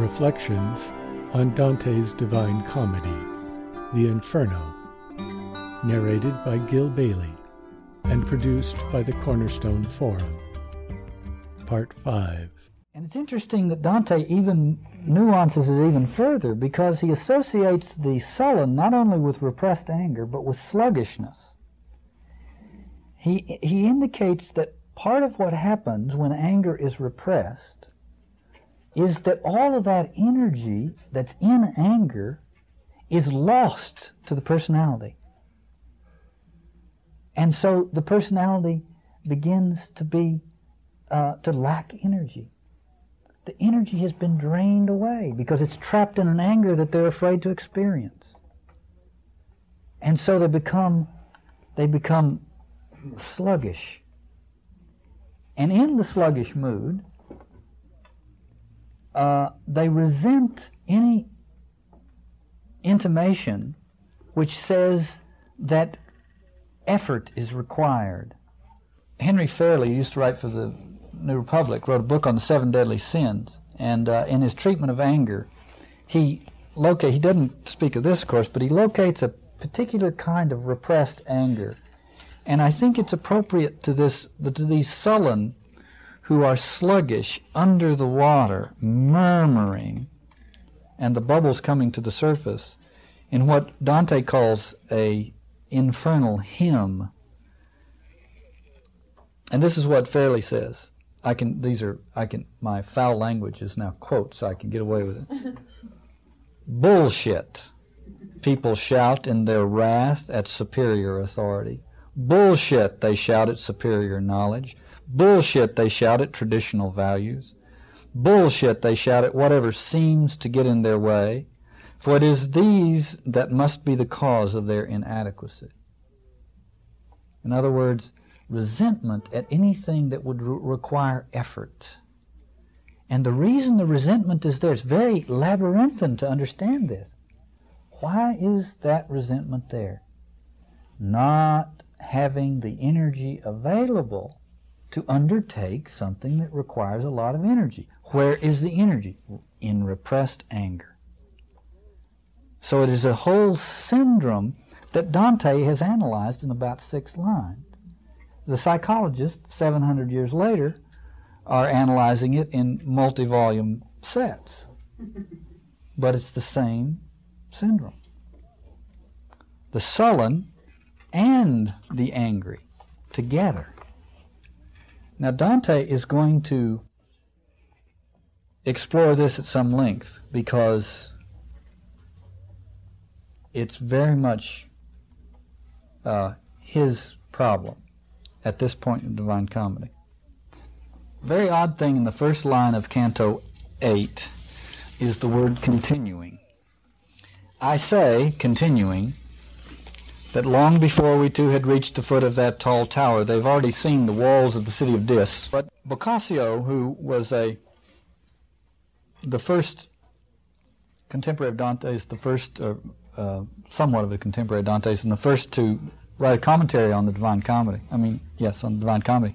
Reflections on Dante's Divine Comedy, The Inferno, narrated by Gil Bailey and produced by the Cornerstone Forum. Part 5. And it's interesting that Dante even nuances it even further, because he associates the sullen not only with repressed anger, but with sluggishness. He indicates that part of what happens when anger is repressed is that all of that energy that's in anger is lost to the personality. And so the personality begins to be to lack energy. The energy has been drained away because it's trapped in an anger that they're afraid to experience. And so they become sluggish. And in the sluggish mood, they resent any intimation which says that effort is required. Henry Fairlie, who used to write for the New Republic, wrote a book on the 7 deadly sins, and in his treatment of anger, he doesn't speak of this, of course, but he locates a particular kind of repressed anger, and I think it's appropriate to these sullen who are sluggish, under the water, murmuring, and the bubbles coming to the surface, in what Dante calls a infernal hymn. And this is what Fairlie says. My foul language is now quotes, so I can get away with it. Bullshit, people shout in their wrath at superior authority. Bullshit, they shout at superior knowledge. Bullshit, they shout at traditional values. Bullshit, they shout at whatever seems to get in their way, for it is these that must be the cause of their inadequacy. In other words, resentment at anything that would require effort. And the reason the resentment is there, it's very labyrinthine to understand this. Why is that resentment there? Not having the energy available to undertake something that requires a lot of energy. Where is the energy? In repressed anger. So it is a whole syndrome that Dante has analyzed in about 6 lines. The psychologists, 700 years later, are analyzing it in multi-volume sets. But it's the same syndrome. The sullen and the angry together. Now, Dante is going to explore this at some length, because it's very much his problem at this point in the Divine Comedy. Very odd thing in the first line of Canto VIII is the word continuing. I say, continuing, that long before we two had reached the foot of that tall tower, they've already seen the walls of the city of Dis. But Boccaccio, who was the first contemporary of Dante's, somewhat of a contemporary of Dante's, and the first to write a commentary on the Divine Comedy, on the Divine Comedy,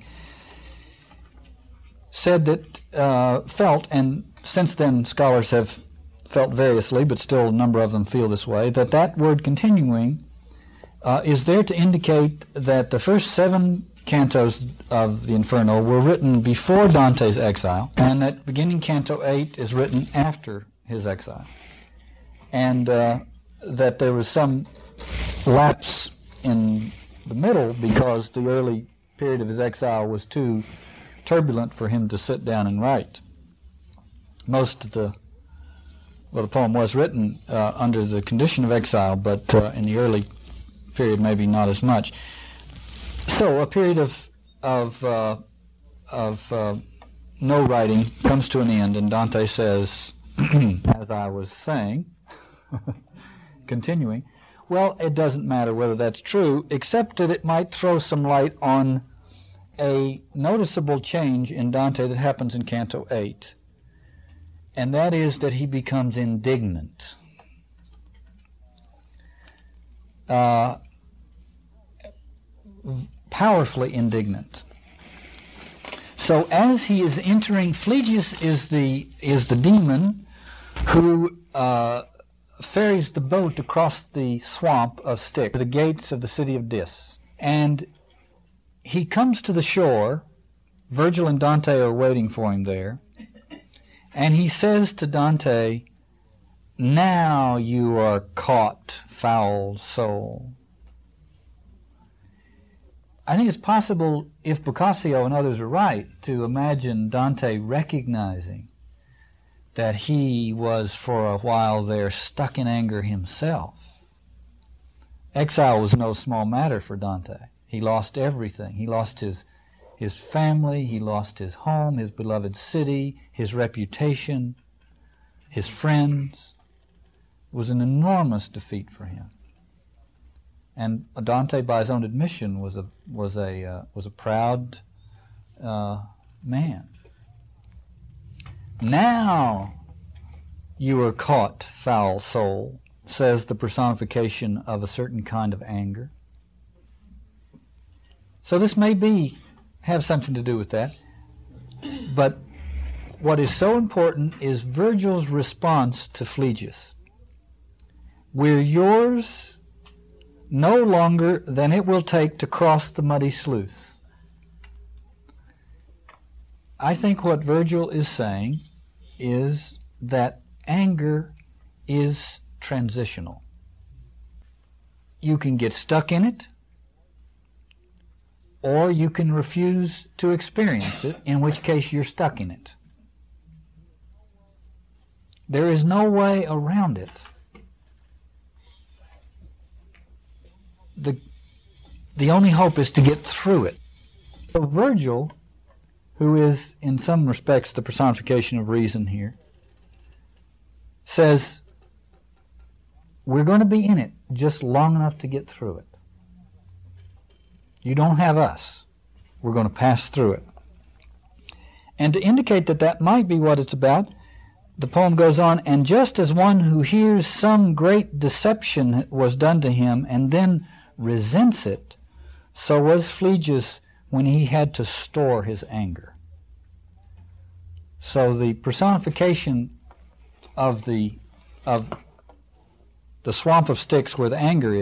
said that, and since then scholars have felt variously, but still a number of them feel this way, that word continuing is there to indicate that the first 7 cantos of the Inferno were written before Dante's exile, and that beginning Canto VIII is written after his exile, and that there was some lapse in the middle because the early period of his exile was too turbulent for him to sit down and write. The poem was written under the condition of exile, but in the early period, maybe not as much. So a period of no writing comes to an end, and Dante says, as I was saying, continuing, well, it doesn't matter whether that's true, except that it might throw some light on a noticeable change in Dante that happens in Canto VIII, and that is that he becomes indignant. Powerfully indignant. So as he is entering, Phlegyas is the demon who ferries the boat across the swamp of Styx to the gates of the city of Dis. And he comes to the shore. Virgil and Dante are waiting for him there. And he says to Dante, "Now you are caught, foul soul." I think it's possible, if Boccaccio and others are right, to imagine Dante recognizing that he was for a while there stuck in anger himself. Exile was no small matter for Dante. He lost everything. He lost his family, he lost his home, his beloved city, his reputation, his friends. It was an enormous defeat for him. And Dante, by his own admission, was a proud man. "Now you are caught, foul soul," says the personification of a certain kind of anger. So this may be have something to do with that. But what is so important is Virgil's response to Phlegyas. "We're yours no longer than it will take to cross the muddy sluice." I think what Virgil is saying is that anger is transitional. You can get stuck in it, or you can refuse to experience it, in which case you're stuck in it. There is no way around it. The only hope is to get through it. So Virgil, who is in some respects the personification of reason here, says, we're going to be in it just long enough to get through it. You don't have us. We're going to pass through it. And to indicate that that might be what it's about, the poem goes on, "And just as one who hears some great deception was done to him and then resents it, so was Phlegyas when he had to store his anger." So the personification of the swamp of Styx where the anger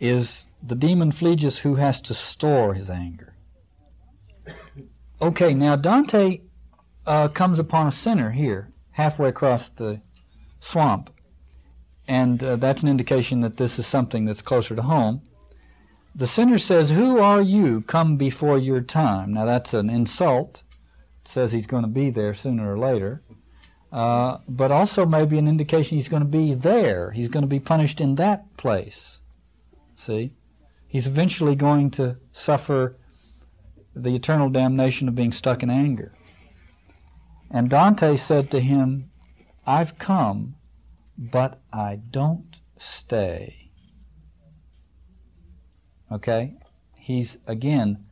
is the demon Phlegyas who has to store his anger. Okay, now Dante comes upon a sinner here, halfway across the swamp, and that's an indication that this is something that's closer to home. The sinner says, "Who are you, come before your time?" Now that's an insult. It says he's going to be there sooner or later, but also maybe an indication he's going to be there. He's going to be punished in that place. See? He's eventually going to suffer the eternal damnation of being stuck in anger. And Dante said to him, "I've come, but I don't stay." Okay? He's, again,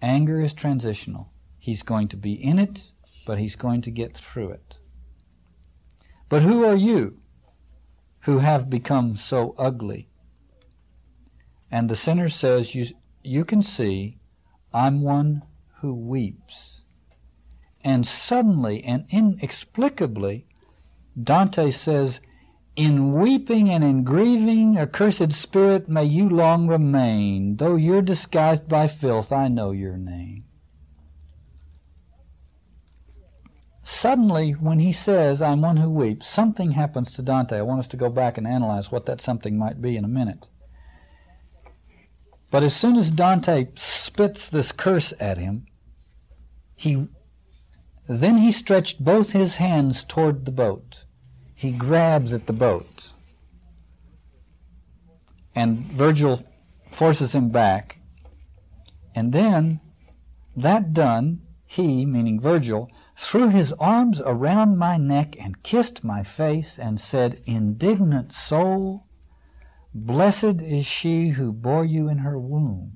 anger is transitional. He's going to be in it, but he's going to get through it. "But who are you who have become so ugly?" And the sinner says, you can see, I'm one who weeps. And suddenly and inexplicably, Dante says, "In weeping and in grieving, accursed spirit, may you long remain. Though you're disguised by filth, I know your name." Suddenly, when he says, "I'm one who weeps," something happens to Dante. I want us to go back and analyze what that something might be in a minute. But as soon as Dante spits this curse at him, then he stretched both his hands toward the boat. He grabs at the boat. And Virgil forces him back. And then, that done, he, meaning Virgil, threw his arms around my neck and kissed my face and said, "Indignant soul, blessed is she who bore you in her womb."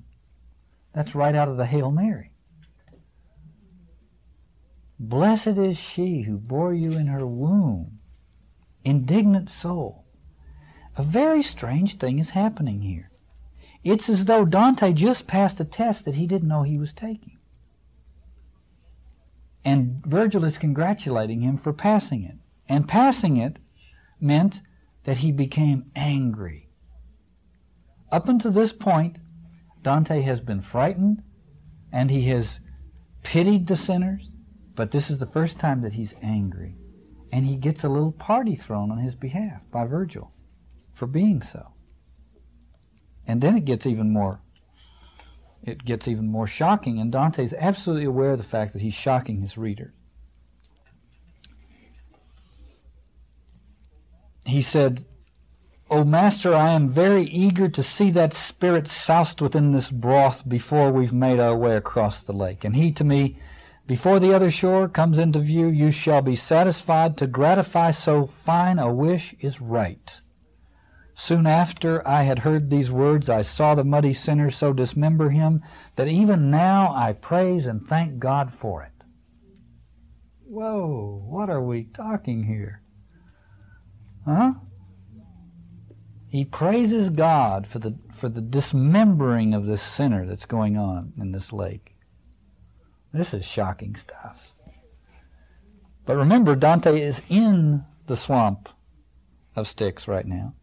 That's right out of the Hail Mary. "Blessed is she who bore you in her womb, indignant soul." A very strange thing is happening here. It's as though Dante just passed a test that he didn't know he was taking. And Virgil is congratulating him for passing it. And passing it meant that he became angry. Up until this point, Dante has been frightened and he has pitied the sinners, but this is the first time that he's angry. And he gets a little party thrown on his behalf by Virgil for being so. And then it gets even more shocking, and Dante's absolutely aware of the fact that he's shocking his reader. He said, "O Master, I am very eager to see that spirit soused within this broth before we've made our way across the lake. And he to me, before the other shore comes into view, you shall be satisfied to gratify so fine a wish is right." Soon after I had heard these words, I saw the muddy sinner so dismember him that even now I praise and thank God for it. Whoa, what are we talking here? Huh? He praises God for the dismembering of this sinner that's going on in this lake. This is shocking stuff. But remember, Dante is in the swamp of Styx right now.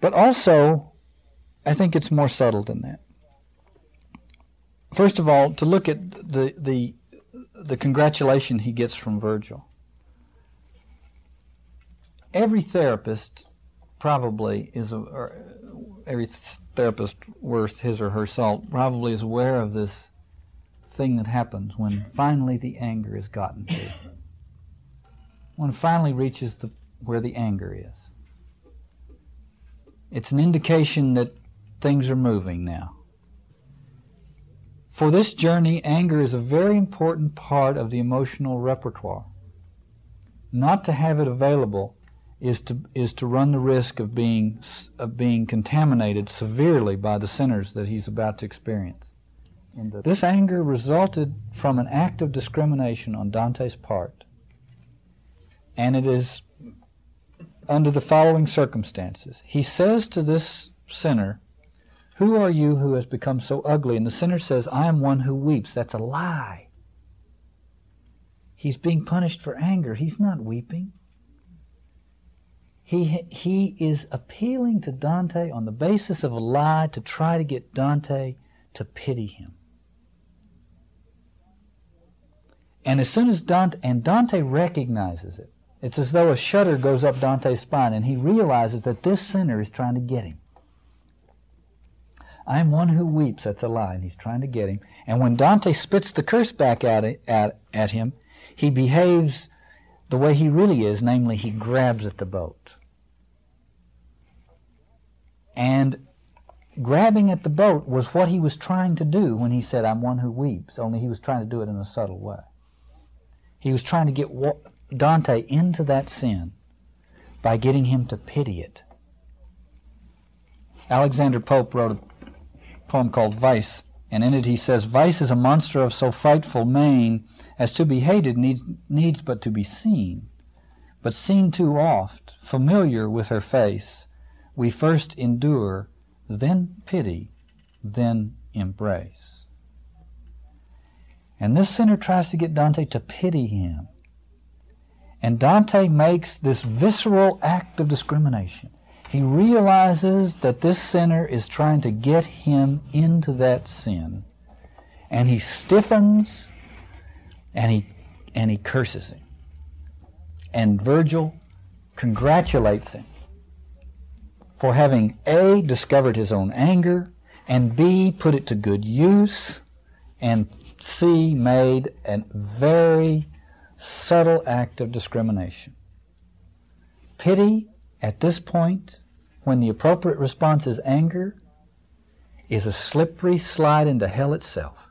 But also, I think it's more subtle than that. First of all, to look at the congratulation he gets from Virgil. Every therapist probably is, or every therapist worth his or her salt probably is aware of this thing that happens when finally the anger is gotten to, when it finally reaches where the anger is. It's an indication that things are moving now. For this journey, anger is a very important part of the emotional repertoire. Not to have it available is to run the risk of being contaminated severely by the sinners that he's about to experience. This anger resulted from an act of discrimination on Dante's part, and it is under the following circumstances. He says to this sinner, "Who are you who has become so ugly?" And the sinner says, "I am one who weeps." That's a lie. He's being punished for anger. He's not weeping. He is appealing to Dante on the basis of a lie to try to get Dante to pity him. And as soon as Dante recognizes it, it's as though a shudder goes up Dante's spine, and he realizes that this sinner is trying to get him. "I am one who weeps," that's a lie, and he's trying to get him. And when Dante spits the curse back at him, he behaves the way he really is, namely he grabs at the boat. And grabbing at the boat was what he was trying to do when he said, "I'm one who weeps," only he was trying to do it in a subtle way. He was trying to get Dante into that sin by getting him to pity it. Alexander Pope wrote a poem called Vice, and in it he says, "Vice is a monster of so frightful mien as to be hated needs but to be seen. But seen too oft, familiar with her face, we first endure, then pity, then embrace." And this sinner tries to get Dante to pity him. And Dante makes this visceral act of discrimination. He realizes that this sinner is trying to get him into that sin. And he stiffens and he curses him. And Virgil congratulates him for having A, discovered his own anger, and B, put it to good use, and C, made a very subtle act of discrimination. Pity at this point, when the appropriate response is anger, is a slippery slide into hell itself.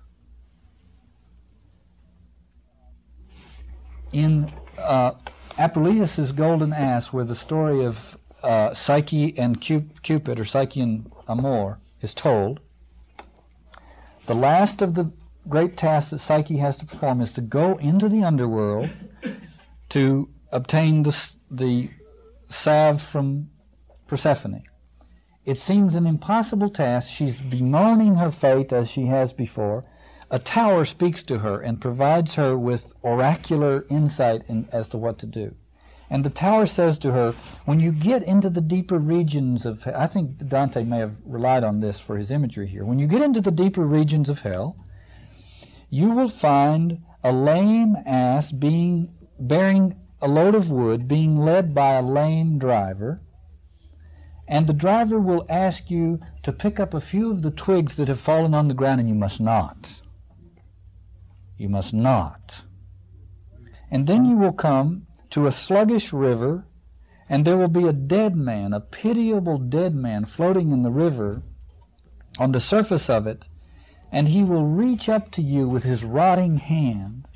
In Apuleius's Golden Ass, where the story of Psyche and Cupid, or Psyche and Amor, is told, the last of the great task that Psyche has to perform is to go into the underworld to obtain the salve from Persephone. It seems an impossible task. She's bemoaning her fate as she has before, A tower speaks to her and provides her with oracular insight as to what to do. And the tower says to her, when you get into the deeper regions of hell, I think Dante may have relied on this for his imagery here. When you get into the deeper regions of hell, you will find a lame ass bearing a load of wood being led by a lame driver, and the driver will ask you to pick up a few of the twigs that have fallen on the ground, and you must not. You must not. And then you will come to a sluggish river, and there will be a dead man, a pitiable dead man, floating in the river on the surface of it, and he will reach up to you with his rotting hands,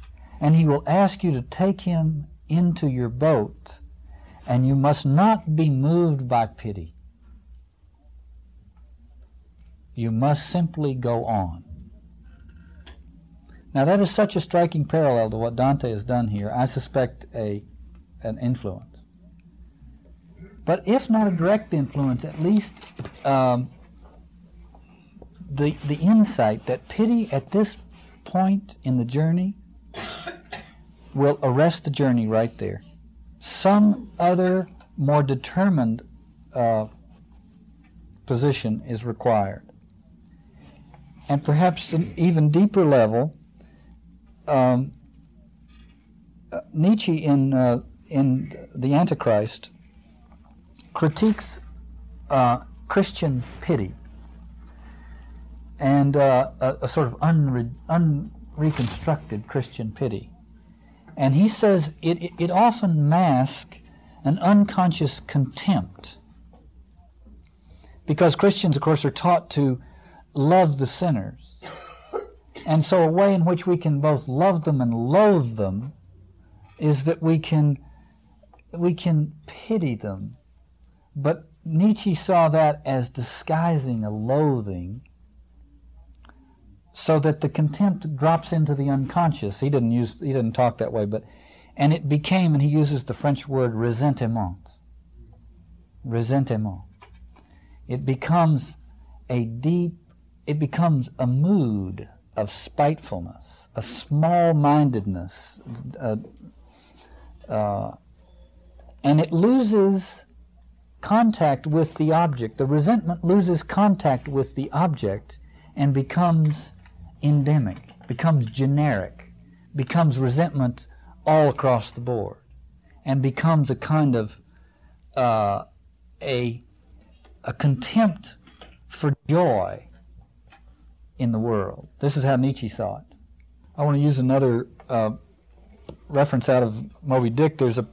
and he will ask you to take him into your boat, and you must not be moved by pity. You must simply go on. Now, that is such a striking parallel to what Dante has done here. I suspect an influence. But if not a direct influence, at least the insight that pity at this point in the journey will arrest the journey right there. Some other more determined position is required. And perhaps an even deeper level, Nietzsche in The Antichrist critiques Christian pity and a sort of unreconstructed Christian pity. And he says it often masks an unconscious contempt, because Christians, of course, are taught to love the sinners. And so a way in which we can both love them and loathe them is that we can pity them. But Nietzsche saw that as disguising a loathing, so that the contempt drops into the unconscious. He didn't talk that way, and it became, and he uses the French word ressentiment. Ressentiment. It becomes a mood of spitefulness, a small-mindedness, and it loses contact with the object. The resentment loses contact with the object and becomes endemic, becomes generic, becomes resentment all across the board, and becomes a kind of a contempt for joy in the world. This is how Nietzsche saw it. I want to use another reference out of Moby Dick. There's a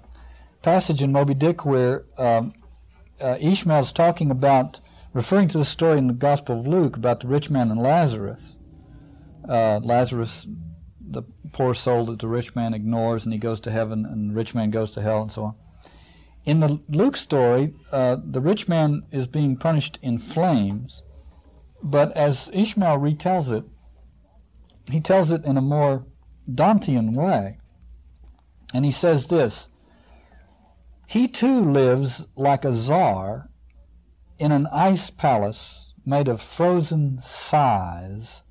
passage in Moby Dick where Ishmael's talking about, referring to the story in the Gospel of Luke about the rich man and Lazarus. Lazarus, the poor soul that the rich man ignores, and he goes to heaven, and the rich man goes to hell, and so on. In the Luke story, the rich man is being punished in flames, but as Ishmael retells it, he tells it in a more Dantean way. And he says this: he too lives like a czar in an ice palace made of frozen sighs,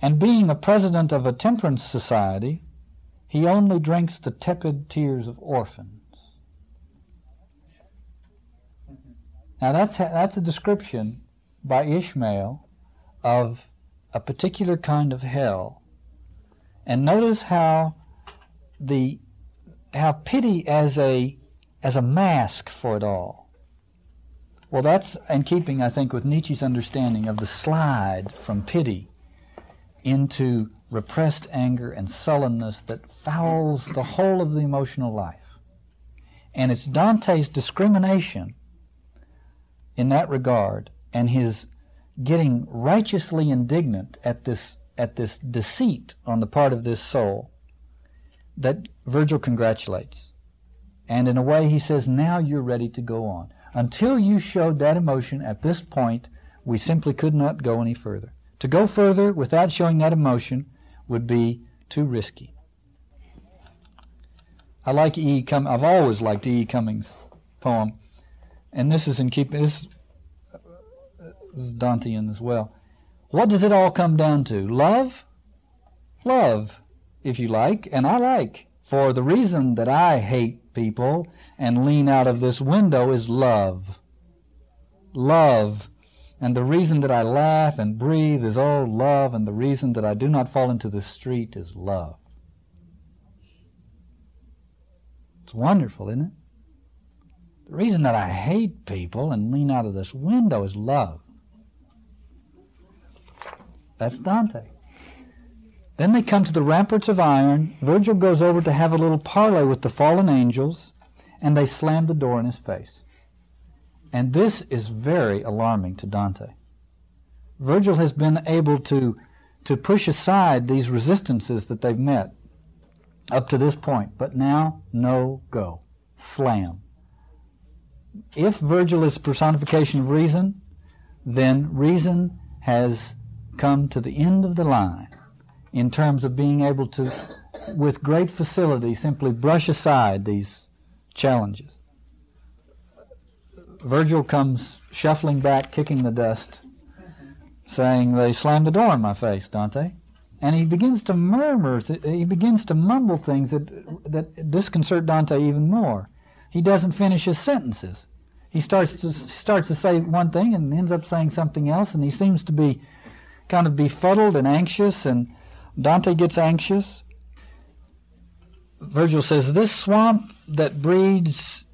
and being a president of a temperance society, he only drinks the tepid tears of orphans. Now that's a description by Ishmael of a particular kind of hell. And notice how pity as a mask for it all. Well, that's in keeping, I think, with Nietzsche's understanding of the slide from pity into repressed anger and sullenness that fouls the whole of the emotional life. And it's Dante's discrimination in that regard, and his getting righteously indignant at this deceit on the part of this soul, that Virgil congratulates. And in a way he says, now you're ready to go on. Until you showed that emotion at this point, we simply could not go any further. To go further without showing that emotion would be too risky. I like E.E. Cummings. I've always liked E.E. Cummings' poem, and this is in keeping. This is Dantean as well. What does it all come down to? Love? Love, if you like, and I like. For the reason that I hate people and lean out of this window is love. Love. And the reason that I laugh and breathe is, oh, love. And the reason that I do not fall into the street is love. It's wonderful, isn't it? The reason that I hate people and lean out of this window is love. That's Dante. Then they come to the ramparts of iron. Virgil goes over to have a little parley with the fallen angels, and they slam the door in his face. And this is very alarming to Dante. Virgil has been able to push aside these resistances that they've met up to this point. But now, no go. Slam. If Virgil is personification of reason, then reason has come to the end of the line in terms of being able to, with great facility, simply brush aside these challenges. Virgil comes shuffling back, kicking the dust, saying, they slammed the door in my face, Dante. And he begins to murmur, he begins to mumble things that disconcert Dante even more. He doesn't finish his sentences. He starts to say one thing and ends up saying something else, and he seems to be kind of befuddled and anxious, and Dante gets anxious. Virgil says, this swamp that breeds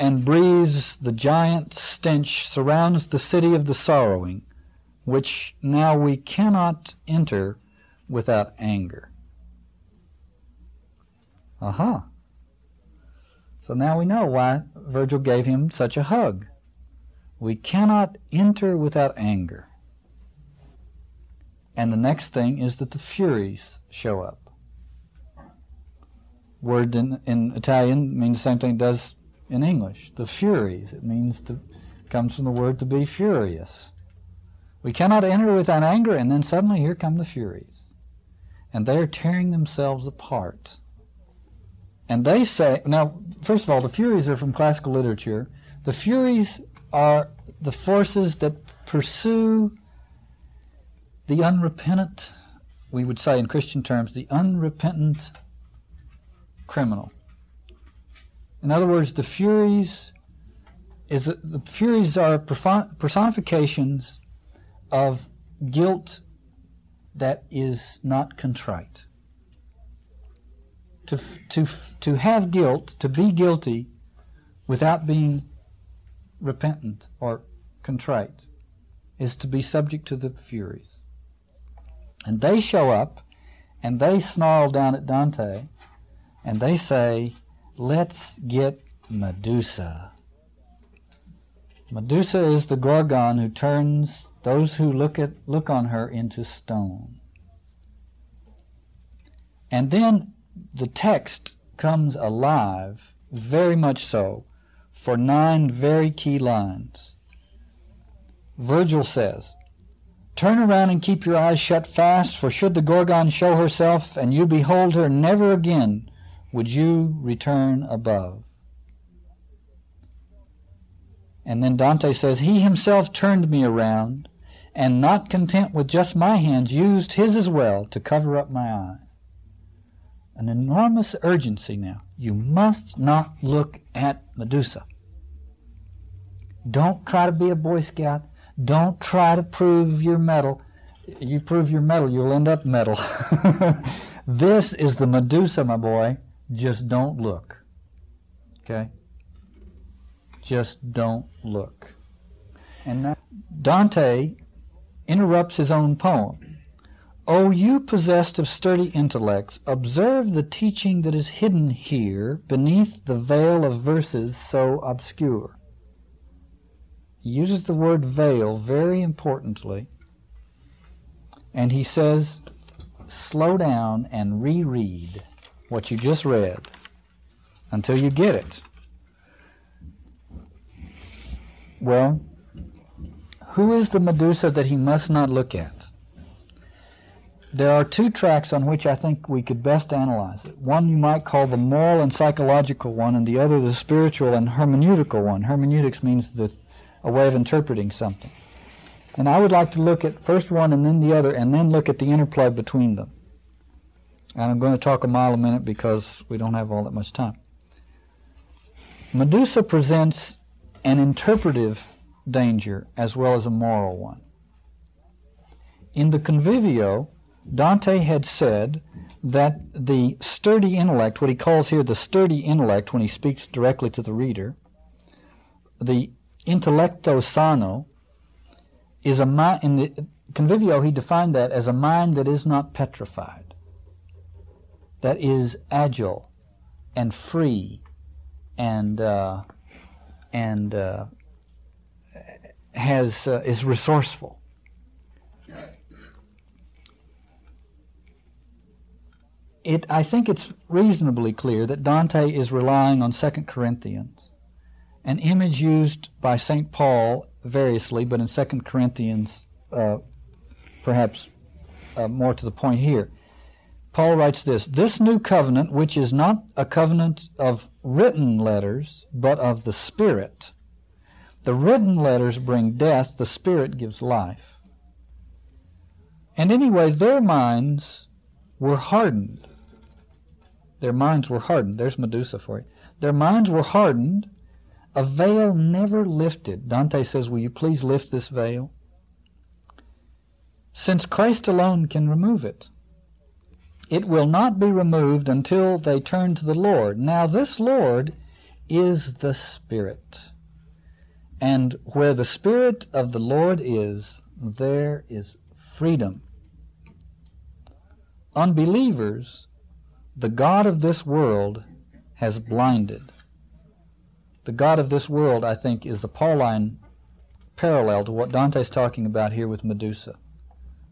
and breathes the giant stench surrounds the city of the sorrowing, which now we cannot enter without anger. Aha. Uh-huh. So now we know why Virgil gave him such a hug. We cannot enter without anger. And the next thing is that the Furies show up. Word in Italian means the same thing it does in English, the Furies. It means comes from the word to be furious. We cannot enter without anger, and then suddenly here come the Furies. And they are tearing themselves apart. And they say, now, first of all, the Furies are from classical literature. The Furies are the forces that pursue the unrepentant, we would say in Christian terms, the unrepentant criminal. In other words, the Furies are personifications of guilt that is not contrite. To have guilt, to be guilty without being repentant or contrite, is to be subject to the Furies. And they show up, and they snarl down at Dante, and they say, let's get Medusa. Medusa is the Gorgon who turns those who look on her into stone. And then the text comes alive, very much so, for 9 very key lines. Virgil says, turn around and keep your eyes shut fast, for should the Gorgon show herself and you behold her, never again would you return above? And then Dante says, he himself turned me around, and not content with just my hands, used his as well to cover up my eyes. An enormous urgency now. You must not look at Medusa. Don't try to be a Boy Scout. Don't try to prove your mettle. You prove your mettle, you'll end up metal. This is the Medusa, my boy. Just don't look. Okay? Just don't look. And now Dante interrupts his own poem. O you possessed of sturdy intellects, observe the teaching that is hidden here beneath the veil of verses so obscure. He uses the word veil very importantly. And he says, slow down and reread what you just read until you get it. Well, who is the Medusa that he must not look at? There are 2 tracks on which I think we could best analyze it. One you might call the moral and psychological one, and the other the spiritual and hermeneutical one. Hermeneutics means a way of interpreting something. And I would like to look at first one and then the other and then look at the interplay between them. And I'm going to talk a mile a minute because we don't have all that much time. Medusa presents an interpretive danger as well as a moral one. In the Convivio, Dante had said that the sturdy intellect, what he calls here the sturdy intellect when he speaks directly to the reader, the intellecto sano, is a mind. In the Convivio, he defined that as a mind that is not petrified, that is agile and free and is resourceful. I think it's reasonably clear that Dante is relying on 2 Corinthians, an image used by St. Paul variously, but in 2 Corinthians, perhaps more to the point here. Paul writes this: "This new covenant, which is not a covenant of written letters, but of the Spirit. The written letters bring death, the Spirit gives life." And anyway, their minds were hardened. Their minds were hardened. There's Medusa for you. Their minds were hardened. A veil never lifted. Dante says, will you please lift this veil? Since Christ alone can remove it. It will not be removed until they turn to the Lord. Now this Lord is the Spirit. And where the Spirit of the Lord is, there is freedom. Unbelievers, the God of this world has blinded. The God of this world, I think, is the Pauline parallel to what Dante's talking about here with Medusa.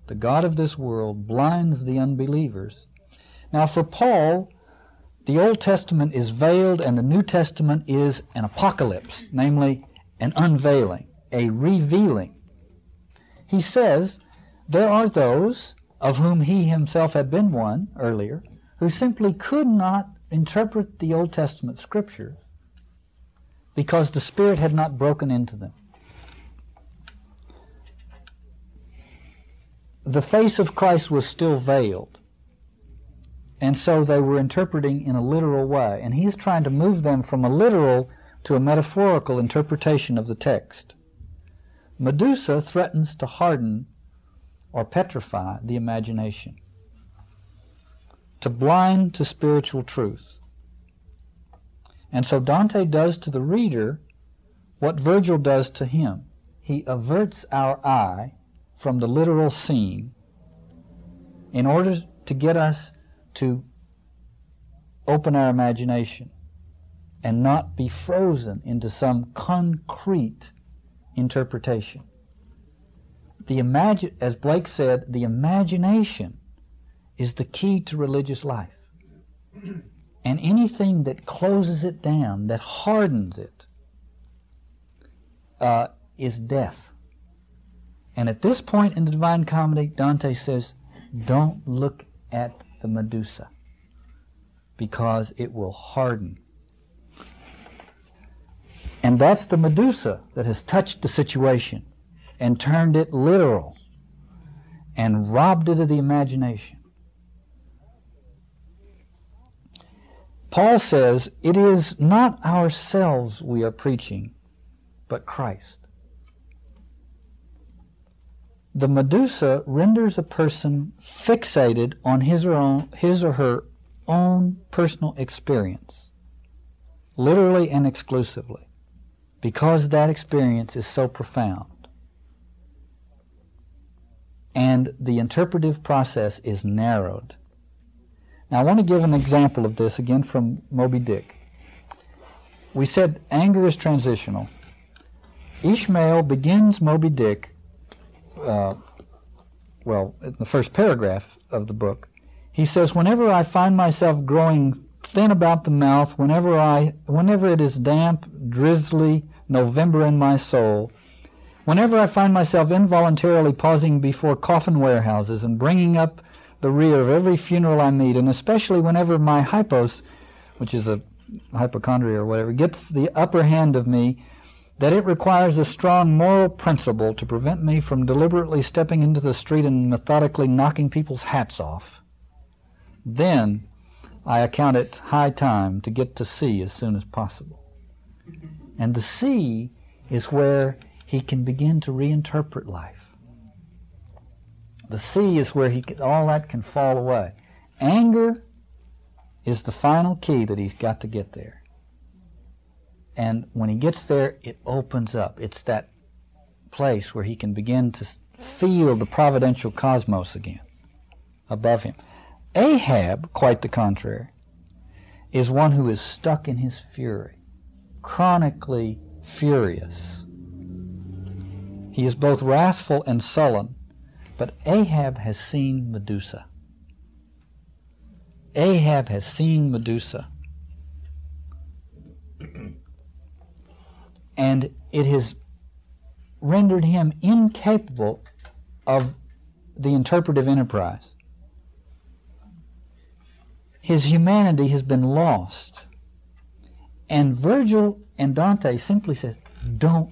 The God of this world blinds the unbelievers. Now, for Paul, the Old Testament is veiled and the New Testament is an apocalypse, namely an unveiling, a revealing. He says, there are those of whom he himself had been one earlier who simply could not interpret the Old Testament scriptures because the Spirit had not broken into them. The face of Christ was still veiled, and so they were interpreting in a literal way, and he's trying to move them from a literal to a metaphorical interpretation of the text. Medusa threatens to harden or petrify the imagination, to blind to spiritual truth. And so Dante does to the reader what Virgil does to him. He averts our eye from the literal scene in order to get us to open our imagination and not be frozen into some concrete interpretation. As Blake said, the imagination is the key to religious life. And anything that closes it down, that hardens it, is death. And at this point in the Divine Comedy, Dante says, don't look at the Medusa, because it will harden. And that's the Medusa that has touched the situation and turned it literal and robbed it of the imagination. Paul says, it is not ourselves we are preaching, but Christ. The Medusa renders a person fixated on his or her own personal experience, literally and exclusively, because that experience is so profound. And the interpretive process is narrowed. Now, I want to give an example of this, again, from Moby Dick. We said anger is transitional. Ishmael begins Moby Dick, in the first paragraph of the book. He says, whenever I find myself growing thin about the mouth, whenever it is damp, drizzly November in my soul, whenever I find myself involuntarily pausing before coffin warehouses and bringing up the rear of every funeral I meet, and especially whenever my hypos, which is a hypochondria or whatever, gets the upper hand of me, that it requires a strong moral principle to prevent me from deliberately stepping into the street and methodically knocking people's hats off. Then I account it high time to get to C as soon as possible. And the C is where he can begin to reinterpret life. The C is where all that can fall away. Anger is the final key that he's got to get there. And when he gets there, it opens up. It's that place where he can begin to feel the providential cosmos again above him. Ahab, quite the contrary, is one who is stuck in his fury, chronically furious. He is both wrathful and sullen, but Ahab has seen Medusa. Ahab has seen Medusa. And it has rendered him incapable of the interpretive enterprise. His humanity has been lost. And Virgil and Dante simply says, don't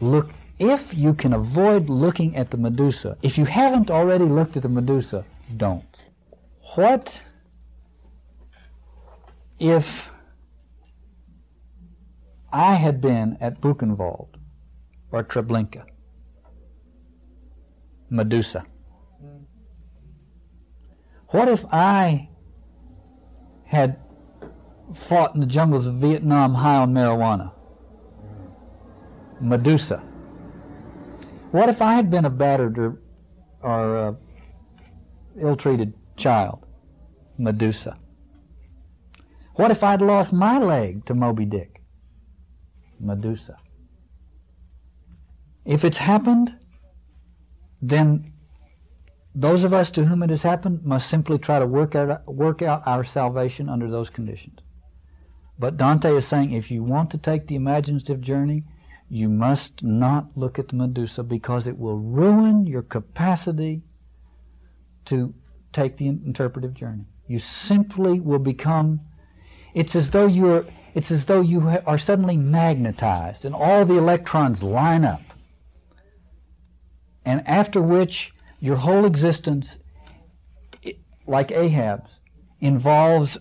look. If you can avoid looking at the Medusa, if you haven't already looked at the Medusa, don't. What if I had been at Buchenwald or Treblinka? Medusa. What if I had fought in the jungles of Vietnam high on marijuana? Medusa. What if I had been a battered or ill-treated child? Medusa. What if I'd lost my leg to Moby Dick? Medusa. If it's happened, then those of us to whom it has happened must simply try to work out our salvation under those conditions. But Dante is saying if you want to take the imaginative journey, you must not look at the Medusa because it will ruin your capacity to take the interpretive journey. You simply will become... It's as though you are suddenly magnetized and all the electrons line up. And after which your whole existence, like Ahab's, involves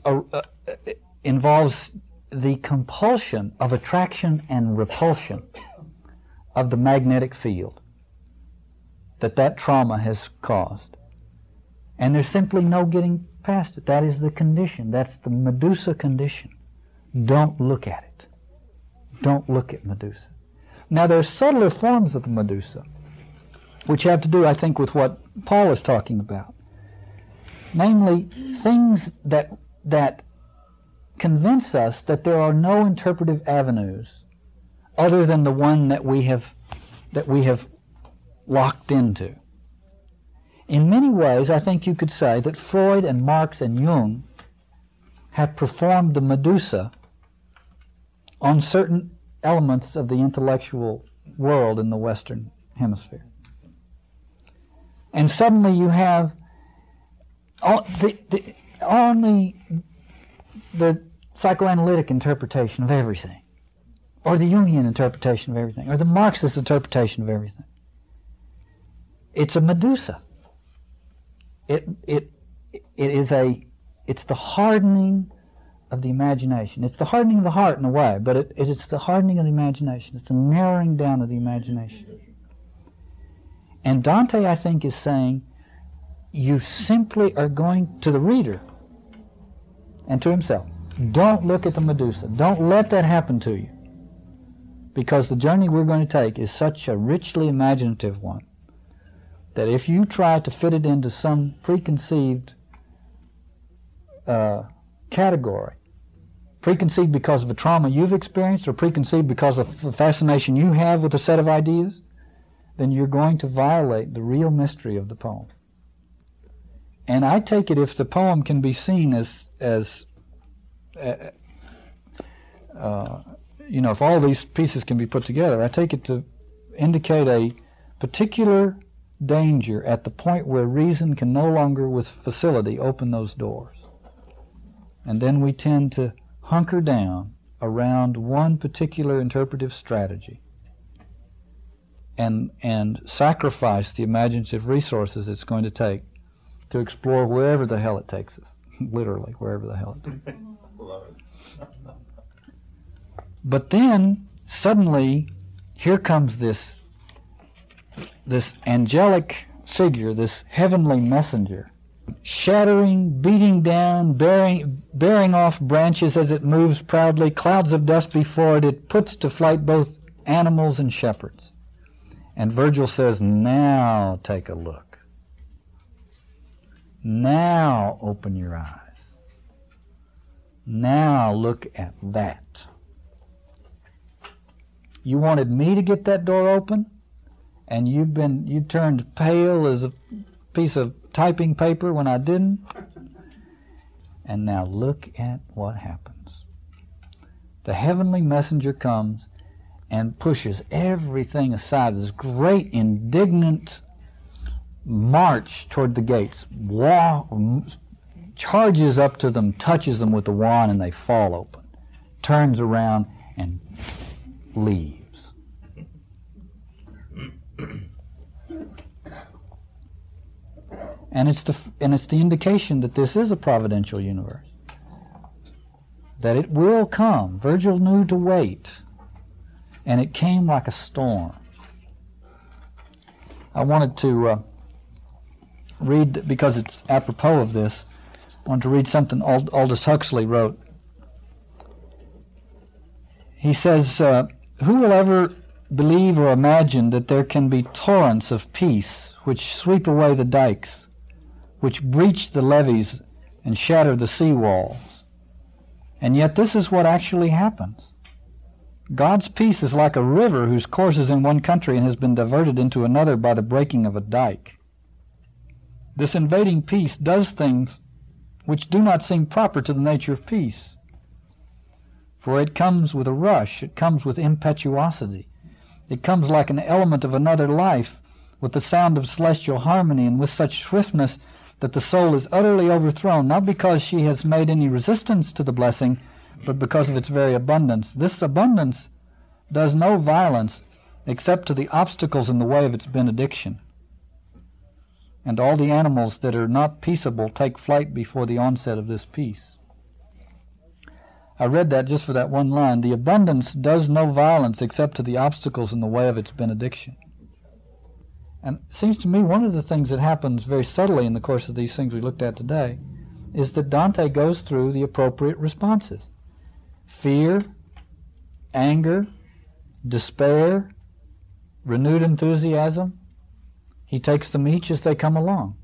the compulsion of attraction and repulsion of the magnetic field that trauma has caused. And there's simply no getting past it. That is the condition. That's the Medusa condition. Don't look at it. Don't look at Medusa. Now, there are subtler forms of the Medusa, which have to do, I think, with what Paul is talking about. Namely, things that convince us that there are no interpretive avenues other than the one that we have locked into. In many ways, I think you could say that Freud and Marx and Jung have performed the Medusa on certain elements of the intellectual world in the Western Hemisphere. And suddenly you have only the psychoanalytic interpretation of everything, or the Jungian interpretation of everything, or the Marxist interpretation of everything. It's a Medusa. It's the hardening of the imagination. It's the hardening of the heart in a way, but it's the hardening of the imagination. It's the narrowing down of the imagination. And Dante, I think, is saying you simply are going to the reader and to himself. Don't look at the Medusa. Don't let that happen to you, because the journey we're going to take is such a richly imaginative one that if you try to fit it into some preconceived category, preconceived because of a trauma you've experienced or preconceived because of the fascination you have with a set of ideas, then you're going to violate the real mystery of the poem. And I take it if the poem can be seen as if all these pieces can be put together, I take it to indicate a particular danger at the point where reason can no longer with facility open those doors. And then we tend to hunker down around one particular interpretive strategy and sacrifice the imaginative resources it's going to take to explore wherever the hell it takes us. Literally, wherever the hell it takes us. But then, suddenly, here comes this angelic figure, this heavenly messenger, shattering, beating down, bearing off branches as it moves proudly, clouds of dust before it. It puts to flight both animals and shepherds. And Virgil says, now take a look. Now open your eyes. Now look at that. You wanted me to get that door open, and you turned pale as a piece of typing paper when I didn't. And now look at what happens. The heavenly messenger comes and pushes everything aside. This great indignant march toward the gates. Charges up to them, touches them with the wand, and they fall open. Turns around and leaves. And it's the indication that this is a providential universe, that it will come. Virgil knew to wait, and it came like a storm. I wanted to read, because it's apropos of this, I wanted to read something Aldous Huxley wrote. He says, who will ever believe or imagine that there can be torrents of peace which sweep away the dikes, which breach the levees and shatter the sea walls? And yet this is what actually happens. God's peace is like a river whose course is in one country and has been diverted into another by the breaking of a dike. This invading peace does things which do not seem proper to the nature of peace, for it comes with a rush, it comes with impetuosity, it comes like an element of another life, with the sound of celestial harmony, and with such swiftness that the soul is utterly overthrown, not because she has made any resistance to the blessing, but because of its very abundance. This abundance does no violence except to the obstacles in the way of its benediction. And all the animals that are not peaceable take flight before the onset of this peace. I read that just for that one line. The abundance does no violence except to the obstacles in the way of its benediction. And it seems to me one of the things that happens very subtly in the course of these things we looked at today is that Dante goes through the appropriate responses. Fear, anger, despair, renewed enthusiasm. He takes them each as they come along.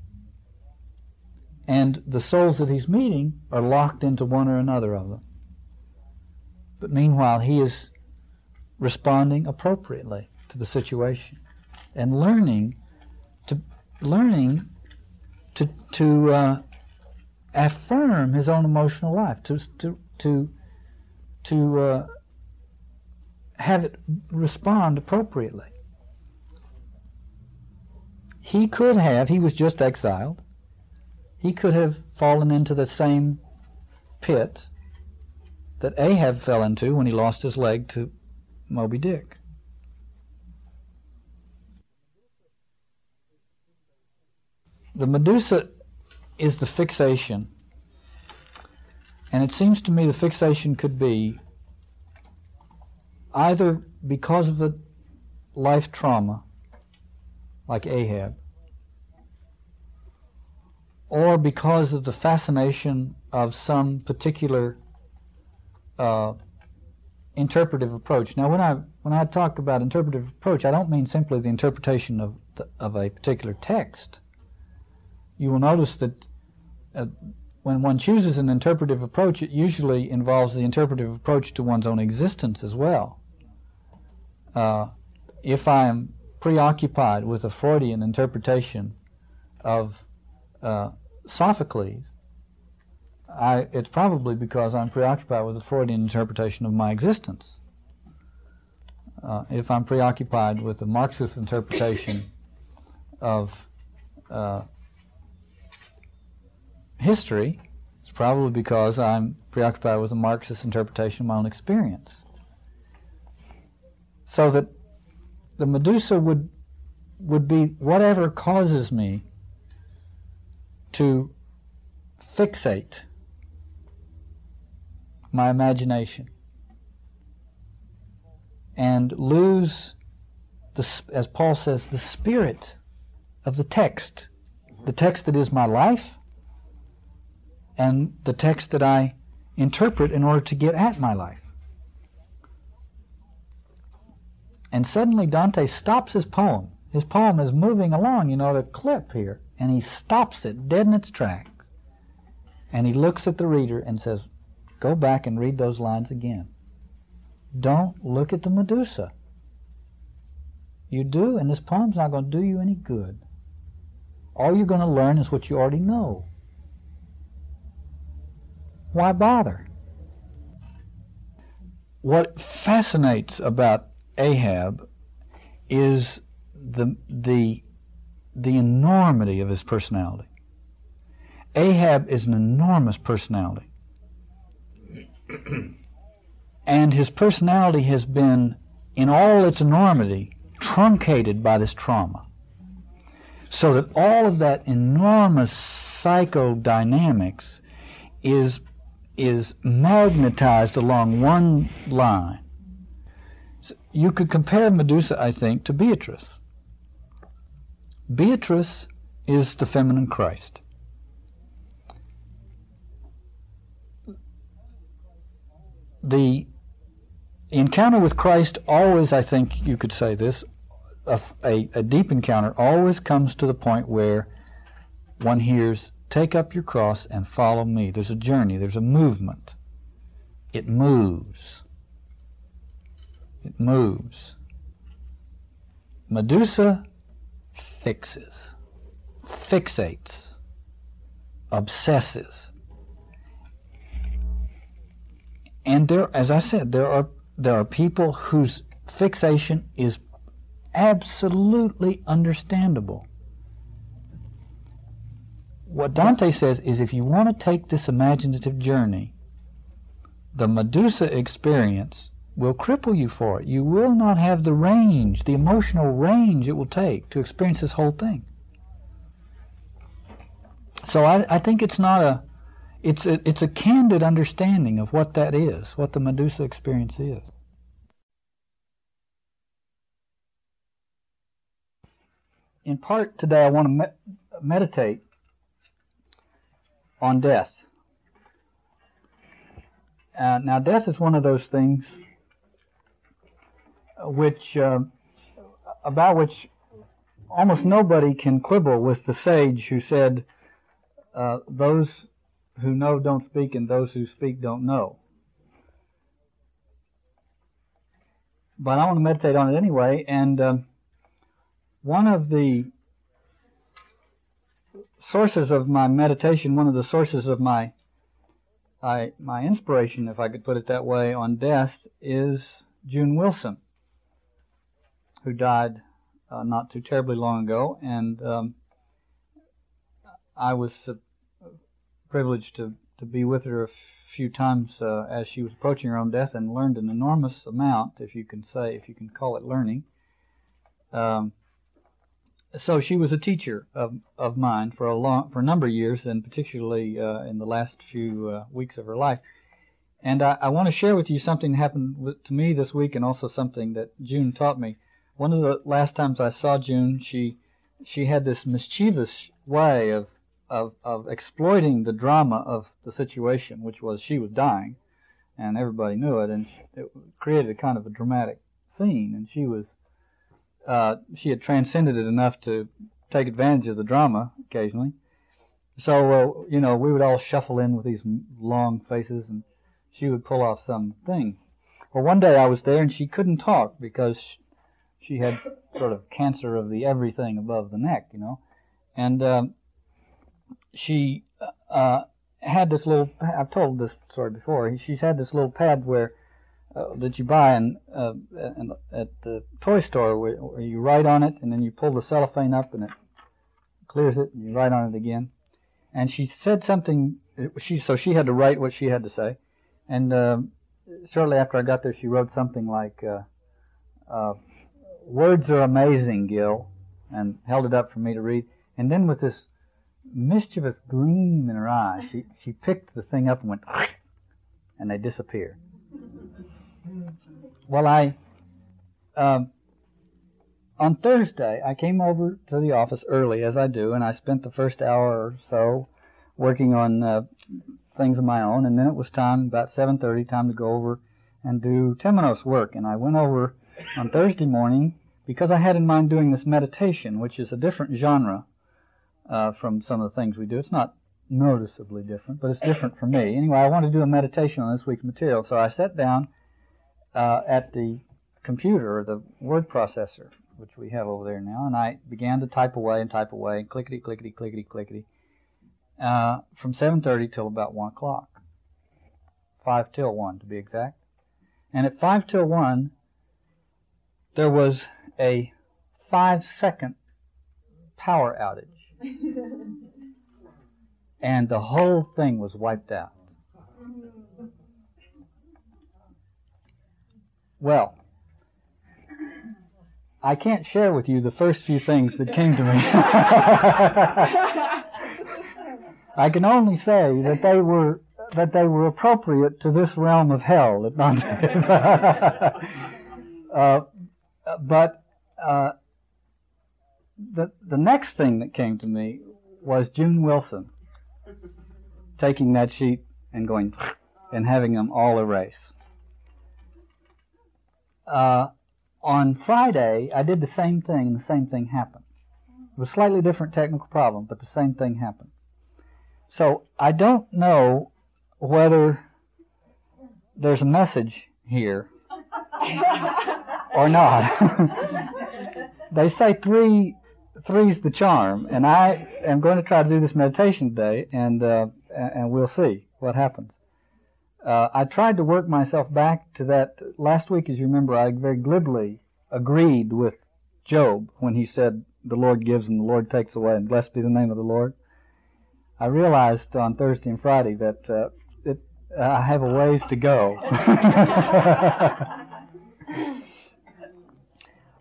And the souls that he's meeting are locked into one or another of them. But meanwhile, he is responding appropriately to the situation and learning to affirm his own emotional life, to have it respond appropriately. He was just exiled. He could have fallen into the same pit that Ahab fell into when he lost his leg to Moby Dick. The Medusa is the fixation, and it seems to me the fixation could be either because of the life trauma, like Ahab, or because of the fascination of some particular interpretive approach. Now, when I talk about interpretive approach, I don't mean simply the interpretation of a particular text. You will notice that when one chooses an interpretive approach, it usually involves the interpretive approach to one's own existence as well. If I am preoccupied with a Freudian interpretation of Sophocles, it's probably because I'm preoccupied with a Freudian interpretation of my existence. If I'm preoccupied with a Marxist interpretation of history, it's probably because I'm preoccupied with a Marxist interpretation of my own experience. So that the Medusa would be whatever causes me to fixate my imagination and lose, as Paul says, the spirit of the text that is my life and the text that I interpret in order to get at my life. And suddenly Dante stops his poem. His poem is moving along, you know, the clip here, and he stops it dead in its tracks. And he looks at the reader and says, go back and read those lines again. Don't look at the Medusa. You do, and this poem's not going to do you any good. All you're going to learn is what you already know. Why bother? What fascinates about Ahab is the enormity of his personality. Ahab is an enormous personality. And his personality has been, in all its enormity, truncated by this trauma. So that all of that enormous psychodynamics is magnetized along one line. So you could compare Medusa, I think, to Beatrice. Beatrice is the feminine Christ. The encounter with Christ always, I think you could say this, a deep encounter always comes to the point where one hears, take up your cross and follow me. There's a journey, there's a movement. It moves. It moves. Medusa fixes, fixates, obsesses. And there, as I said, there are people whose fixation is absolutely understandable. What Dante says is, if you want to take this imaginative journey, the Medusa experience will cripple you for it. You will not have the range, the emotional range it will take to experience this whole thing. So I think it's not a... It's a candid understanding of what that is, what the Medusa experience is. In part today, I want to meditate on death. Now, death is one of those things which about which almost nobody can quibble with the sage who said, "Those who know don't speak, and those who speak don't know." But I want to meditate on it anyway, and one of the sources of my meditation, one of the sources of my inspiration, if I could put it that way, on death is June Wilson, who died not too terribly long ago, and I was privileged to be with her a few times as she was approaching her own death, and learned an enormous amount, if you can call it learning. So she was a teacher of mine for a number of years, and particularly in the last few weeks of her life. And I want to share with you something that happened to me this week, and also something that June taught me. One of the last times I saw June, she had this mischievous way of exploiting the drama of the situation, which was she was dying, and everybody knew it, and it created a kind of a dramatic scene, and she had transcended it enough to take advantage of the drama occasionally. So, you know, we would all shuffle in with these long faces, and she would pull off some thing. Well, one day I was there, and she couldn't talk because she had sort of cancer of the everything above the neck, you know, and she had this little, I've told this story before, she's had this little pad where that you buy in at the toy store where you write on it, and then you pull the cellophane up and it clears it, and you write on it again. And she said something, so she had to write what she had to say. And shortly after I got there, she wrote something like, Words are amazing, Gil, and held it up for me to read. And then with this mischievous gleam in her eye, she picked the thing up and went, and they disappeared. Well, on Thursday, I came over to the office early, as I do, and I spent the first hour or so working on things of my own, and then it was time, about 7:30, time to go over and do Temenos work. And I went over on Thursday morning because I had in mind doing this meditation, which is a different genre from some of the things we do. It's not noticeably different, but it's different for me. Anyway, I wanted to do a meditation on this week's material, so I sat down at the computer, or the word processor, which we have over there now, and I began to type away, clickety-clickety-clickety-clickety, from 7:30 till about 1 o'clock, 5 till 1 to be exact. And at 5 till 1, there was a 5-second power outage, and the whole thing was wiped out. Well, I can't share with you the first few things that came to me. I can only say that they were appropriate to this realm of hell. But the next thing that came to me was June Wilson taking that sheet and going and having them all erased. On Friday, I did the same thing, and the same thing happened. It was a slightly different technical problem, but the same thing happened. So I don't know whether there's a message here or not. They say three's the charm, and I am going to try to do this meditation today, and we'll see what happens. I tried to work myself back to that. Last week, as you remember, I very glibly agreed with Job when he said, "The Lord gives and the Lord takes away, and blessed be the name of the Lord." I realized on Thursday and Friday that I have a ways to go.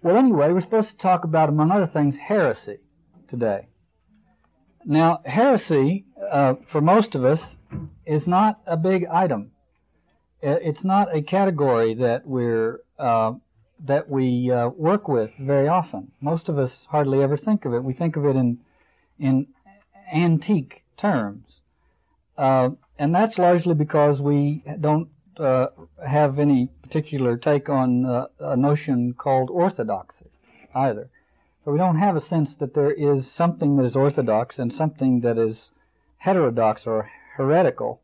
Well, anyway, we're supposed to talk about, among other things, heresy today. Now, heresy, for most of us, is not a big item. It's not a category that we work with very often. Most of us hardly ever think of it. We think of it in antique terms, and that's largely because we don't have any particular take on a notion called orthodoxy either. So we don't have a sense that there is something that is orthodox and something that is heterodox or heretical.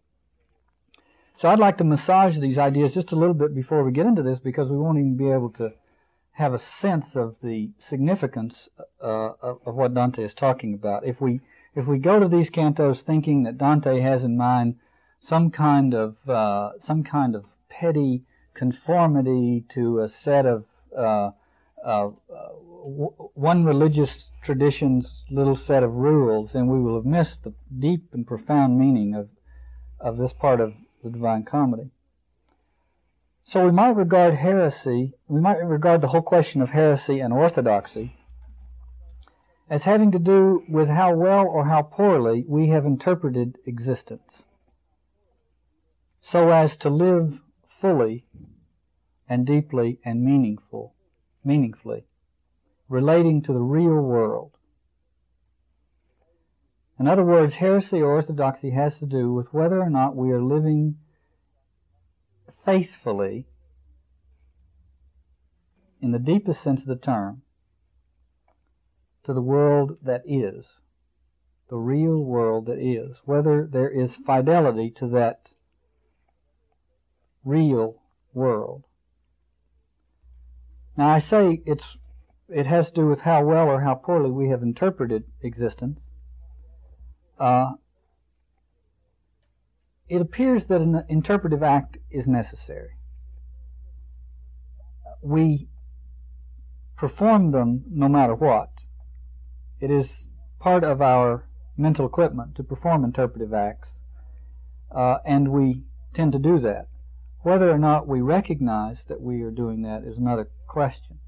So I'd like to massage these ideas just a little bit before we get into this, because we won't even be able to have a sense of the significance of what Dante is talking about if we go to these cantos thinking that Dante has in mind some kind of petty conformity to a set of one religious tradition's little set of rules, and we will have missed the deep and profound meaning of this part of the Divine Comedy. So we might regard heresy, we might regard the whole question of heresy and orthodoxy as having to do with how well or how poorly we have interpreted existence, so as to live fully and deeply and meaningfully, relating to the real world. In other words, heresy or orthodoxy has to do with whether or not we are living faithfully, in the deepest sense of the term, to the world that is, the real world that is, whether there is fidelity to that real world. Now, I say it has to do with how well or how poorly we have interpreted existence. It appears that an interpretive act is necessary. We perform them no matter what. It is part of our mental equipment to perform interpretive acts, and we tend to do that. Whether or not we recognize that we are doing that is another question.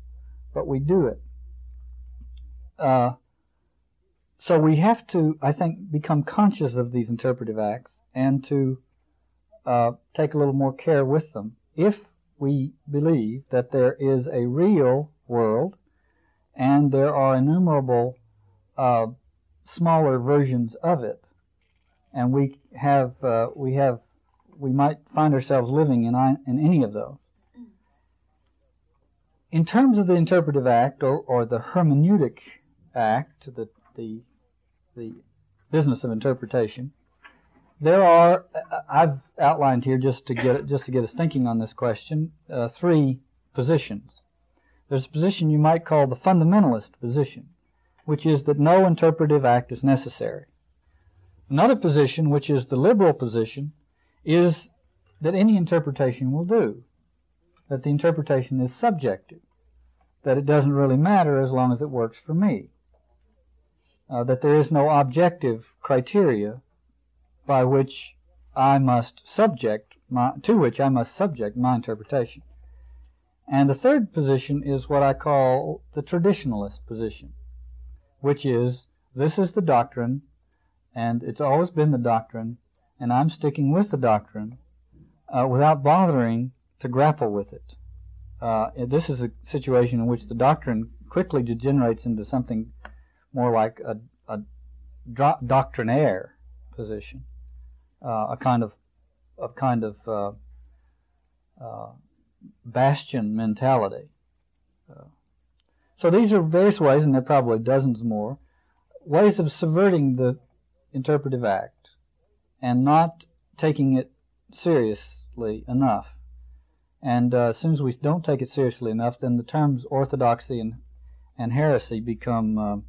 but we do it. So we have to, I think, become conscious of these interpretive acts and to take a little more care with them if we believe that there is a real world and there are innumerable smaller versions of it. And we might find ourselves living in any of those. In terms of the interpretive act or the hermeneutic act, the business of interpretation, there are, I've outlined here just to get us thinking on this question, three positions. There's a position you might call the fundamentalist position, which is that no interpretive act is necessary. Another position, which is the liberal position, is that any interpretation will do, that the interpretation is subjective, that it doesn't really matter as long as it works for me, that there is no objective criteria by which I must subject my interpretation. And the third position is what I call the traditionalist position, which is, this is the doctrine, and it's always been the doctrine, and I'm sticking with the doctrine without bothering to grapple with it. This is a situation in which the doctrine quickly degenerates into something more like a doctrinaire position, a kind of bastion mentality. So these are various ways, and there are probably dozens more, ways of subverting the interpretive act and not taking it seriously enough. And as soon as we don't take it seriously enough, then the terms orthodoxy and heresy become,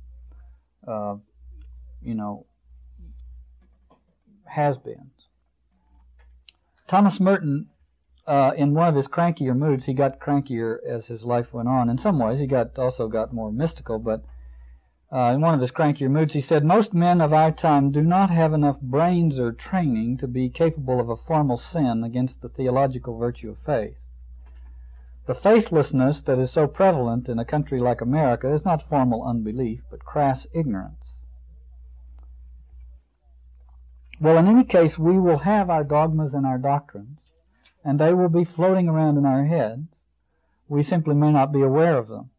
has-beens. Thomas Merton, in one of his crankier moods, he got crankier as his life went on. In some ways, he also got more mystical, but in one of his crankier moods, he said, "Most men of our time do not have enough brains or training to be capable of a formal sin against the theological virtue of faith. The faithlessness that is so prevalent in a country like America is not formal unbelief, but crass ignorance." Well, in any case, we will have our dogmas and our doctrines, and they will be floating around in our heads. We simply may not be aware of them,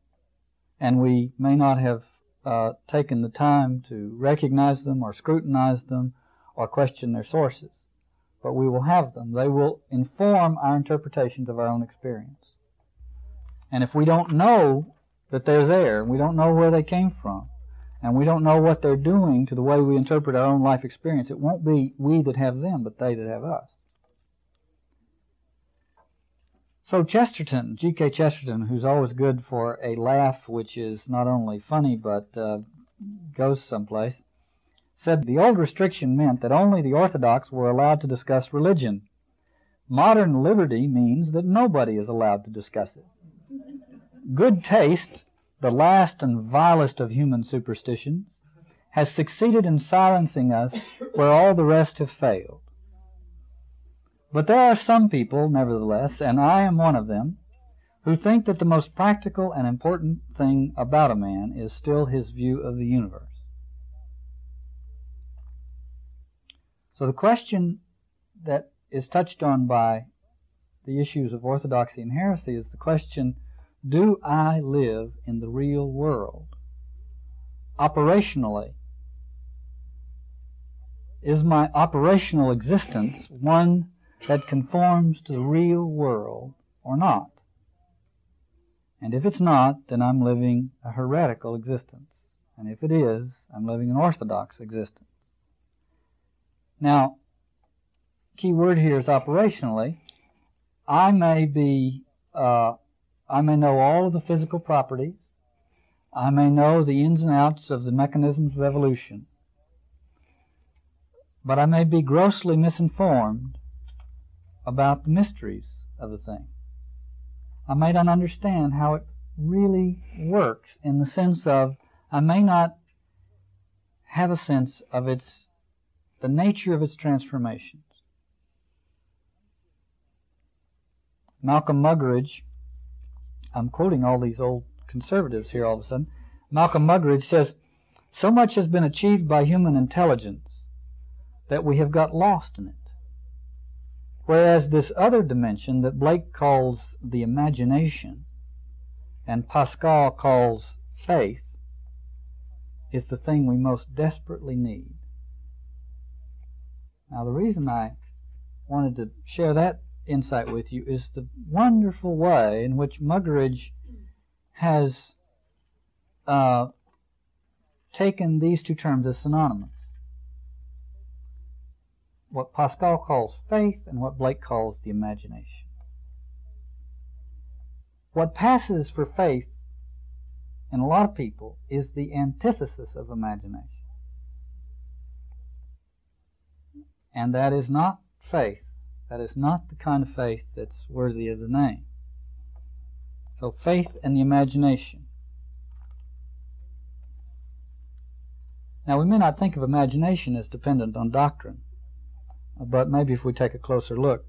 and we may not have taken the time to recognize them or scrutinize them or question their sources. But we will have them. They will inform our interpretations of our own experience. And if we don't know that they're there, and we don't know where they came from, and we don't know what they're doing to the way we interpret our own life experience, it won't be we that have them, but they that have us. So Chesterton, G.K. Chesterton, who's always good for a laugh which is not only funny but goes someplace, said the old restriction meant that only the Orthodox were allowed to discuss religion. Modern liberty means that nobody is allowed to discuss it. Good taste, the last and vilest of human superstitions, has succeeded in silencing us where all the rest have failed. But there are some people, nevertheless, and I am one of them, who think that the most practical and important thing about a man is still his view of the universe. So the question that is touched on by the issues of orthodoxy and heresy is the question, do I live in the real world? Operationally, is my operational existence one that conforms to the real world or not? And if it's not, then I'm living a heretical existence. And if it is, I'm living an orthodox existence. Now, key word here is operationally. I may know all of the physical properties. I may know the ins and outs of the mechanisms of evolution. But I may be grossly misinformed about the mysteries of the thing. I may not understand how it really works, in the sense of I may not have a sense of the nature of its transformations. Malcolm Muggeridge, I'm quoting all these old conservatives here all of a sudden. Malcolm Muggeridge says, so much has been achieved by human intelligence that we have got lost in it. Whereas this other dimension that Blake calls the imagination and Pascal calls faith is the thing we most desperately need. Now, the reason I wanted to share that insight with you is the wonderful way in which Muggeridge has taken these two terms as synonymous. What Pascal calls faith and what Blake calls the imagination. What passes for faith in a lot of people is the antithesis of imagination. And that is not faith. That is not the kind of faith that's worthy of the name. So faith and the imagination. Now, we may not think of imagination as dependent on doctrine, but maybe if we take a closer look.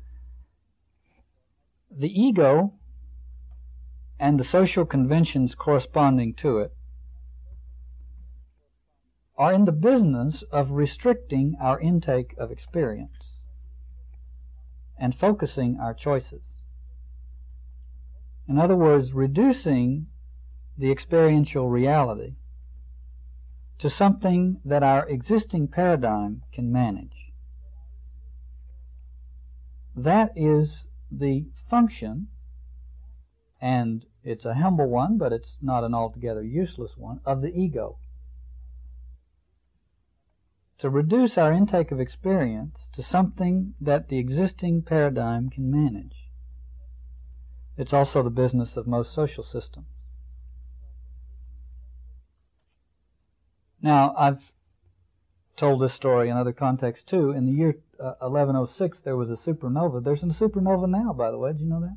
The ego and the social conventions corresponding to it are in the business of restricting our intake of experience and focusing our choices. In other words, reducing the experiential reality to something that our existing paradigm can manage. That is the function, and it's a humble one, but it's not an altogether useless one, of the ego. To reduce our intake of experience to something that the existing paradigm can manage. It's also the business of most social systems. Now, I've told this story in other contexts too. In the year 1106, there was a supernova. There's a supernova now, by the way. Did you know that?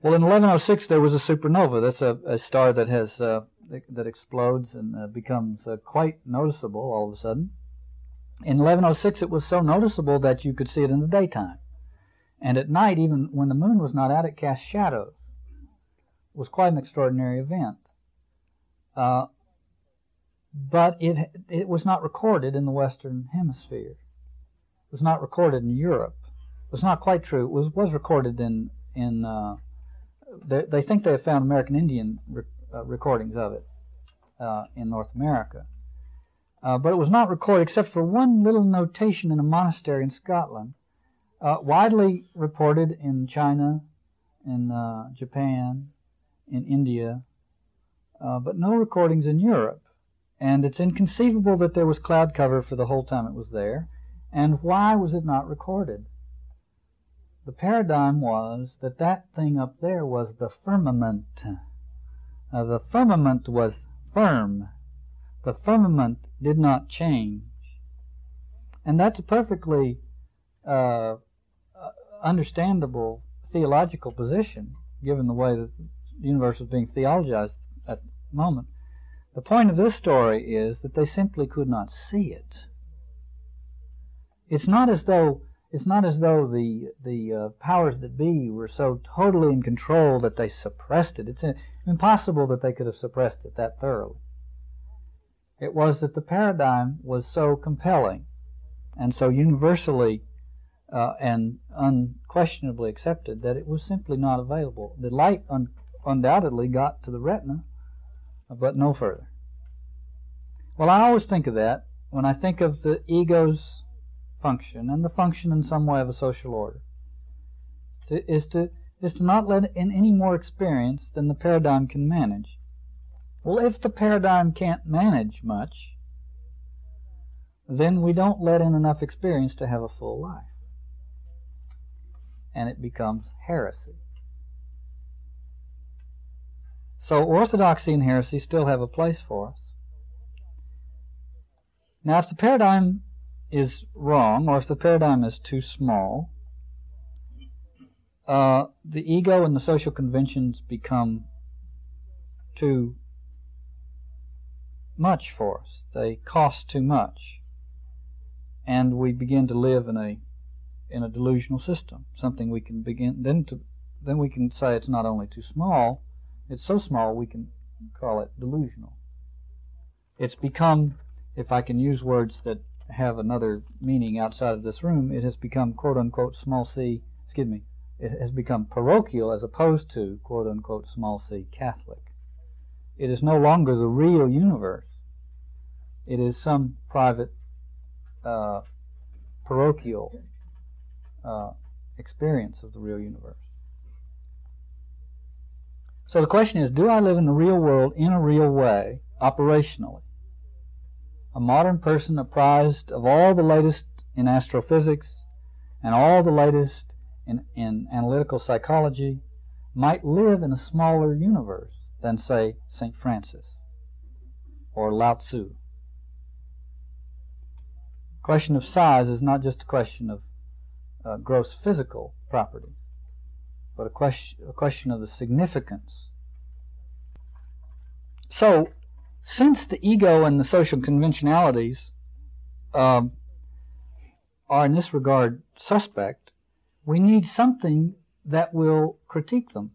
Well, in 1106, there was a supernova. That's a star that has that explodes and becomes quite noticeable all of a sudden. In 1106, it was so noticeable that you could see it in the daytime. And at night, even when the moon was not out, it cast shadows. It was quite an extraordinary event. But it was not recorded in the Western Hemisphere. It was not recorded in Europe. It was not quite true. It was recorded in they think they have found American Indian recordings of it in North America. But it was not recorded except for one little notation in a monastery in Scotland, widely reported in China, in Japan, in India, but no recordings in Europe. And it's inconceivable that there was cloud cover for the whole time it was there. And why was it not recorded? The paradigm was that that thing up there was the firmament. Now, the firmament was firm. The firmament did not change. And that's a perfectly understandable theological position, given the way that the universe is being theologized at the moment. The point of this story is that they simply could not see it. It's not as though the powers that be were so totally in control that they suppressed it. It's impossible that they could have suppressed it that thoroughly. It was that the paradigm was so compelling and so universally and unquestionably accepted that it was simply not available. The light undoubtedly got to the retina, but no further. Well, I always think of that when I think of the ego's function, and the function in some way of a social order is to not let in any more experience than the paradigm can manage. Well, if the paradigm can't manage much, then we don't let in enough experience to have a full life. And it becomes heresy. So orthodoxy and heresy still have a place for us. Now, if the paradigm is wrong, or if the paradigm is too small, the ego and the social conventions become too much for us. They cost too much. And we begin to live in a delusional system, something we can begin then we can say it's not only too small, It's so small we can call it delusional. It's become, if I can use words that have another meaning outside of this room, it has become quote-unquote small c, it has become parochial as opposed to quote-unquote small c Catholic. It is no longer the real universe. It is some private parochial experience of the real universe. So the question is, do I live in the real world in a real way, operationally? A modern person apprised of all the latest in astrophysics and all the latest in analytical psychology might live in a smaller universe than, say, St. Francis or Lao Tzu. The question of size is not just a question of gross physical properties, but a question of the significance. So, since the ego and the social conventionalities are in this regard suspect, we need something that will critique them.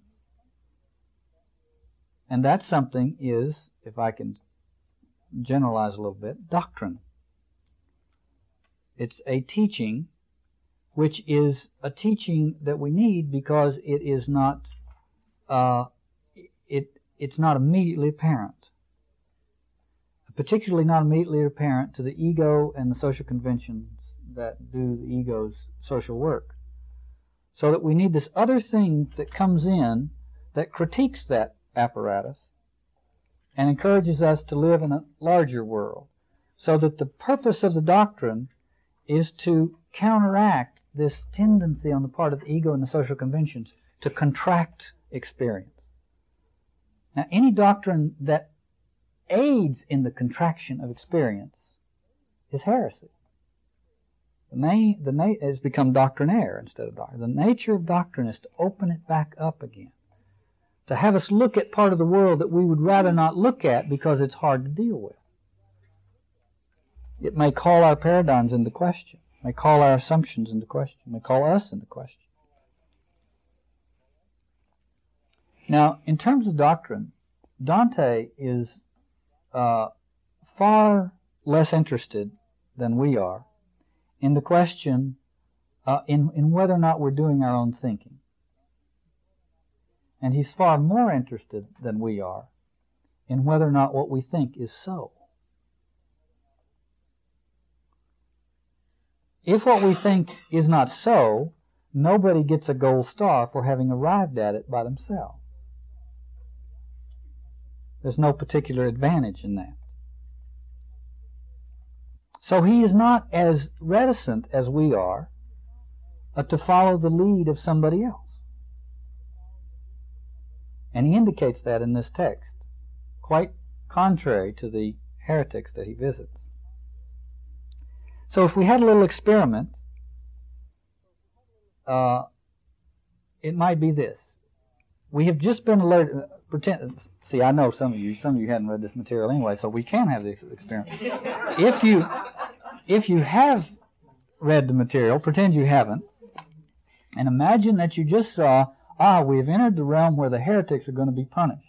And that something is, if I can generalize a little bit, doctrine. It's a teaching, which is a teaching that we need because it is not, it's not immediately apparent. Particularly not immediately apparent to the ego and the social conventions that do the ego's social work. So that we need this other thing that comes in that critiques that apparatus and encourages us to live in a larger world. So that the purpose of the doctrine is to counteract this tendency on the part of the ego and the social conventions to contract experience. Now, any doctrine that aids in the contraction of experience is heresy. It's become doctrinaire instead of doctrine. The nature of doctrine is to open it back up again, to have us look at part of the world that we would rather not look at because it's hard to deal with. It may call our paradigms into question, may call our assumptions into question, may call us into question. Now, in terms of doctrine, Dante is far less interested than we are in the question in whether or not we're doing our own thinking. And he's far more interested than we are in whether or not what we think is so. If what we think is not so, nobody gets a gold star for having arrived at it by themselves. There's no particular advantage in that. So he is not as reticent as we are to follow the lead of somebody else. And he indicates that in this text, quite contrary to the heretics that he visits. So if we had a little experiment, it might be this. We have just been alerted... See, I know some of you hadn't read this material anyway, so we can have this experiment. If you have read the material, pretend you haven't, and imagine that you just saw, we have entered the realm where the heretics are going to be punished.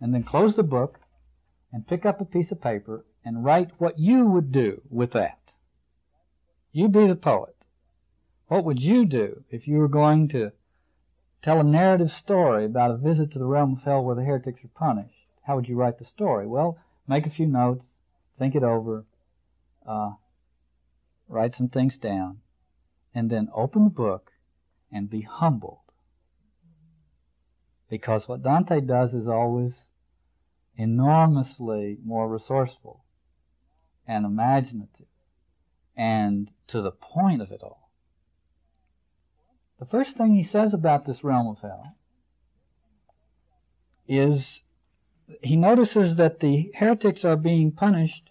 And then close the book and pick up a piece of paper and write what you would do with that. You be the poet. What would you do if you were going to tell a narrative story about a visit to the realm of hell where the heretics are punished? How would you write the story? Well, make a few notes, think it over, write some things down, and then open the book and be humbled. Because what Dante does is always enormously more resourceful and imaginative and to the point of it all. The first thing he says about this realm of hell is he notices that the heretics are being punished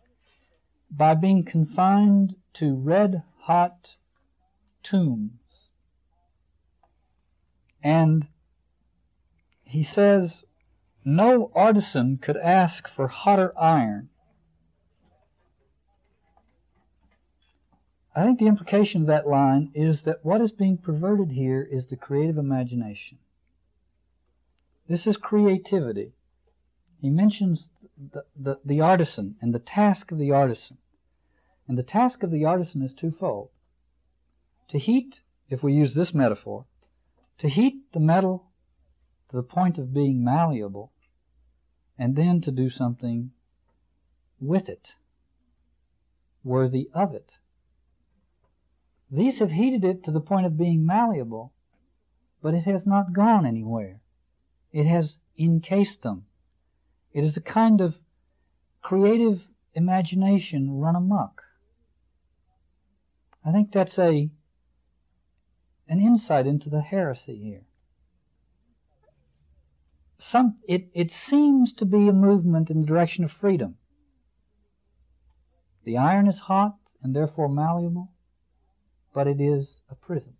by being confined to red-hot tombs. And he says, no artisan could ask for hotter iron. I think the implication of that line is that what is being perverted here is the creative imagination. This is creativity. He mentions the artisan and the task of the artisan. And the task of the artisan is twofold. To heat, if we use this metaphor, to heat the metal to the point of being malleable, and then to do something with it, worthy of it. These have heated it to the point of being malleable, but it has not gone anywhere. It has encased them. It is a kind of creative imagination run amok. I think that's an insight into the heresy here. It seems to be a movement in the direction of freedom. The iron is hot and therefore malleable, but it is a prison.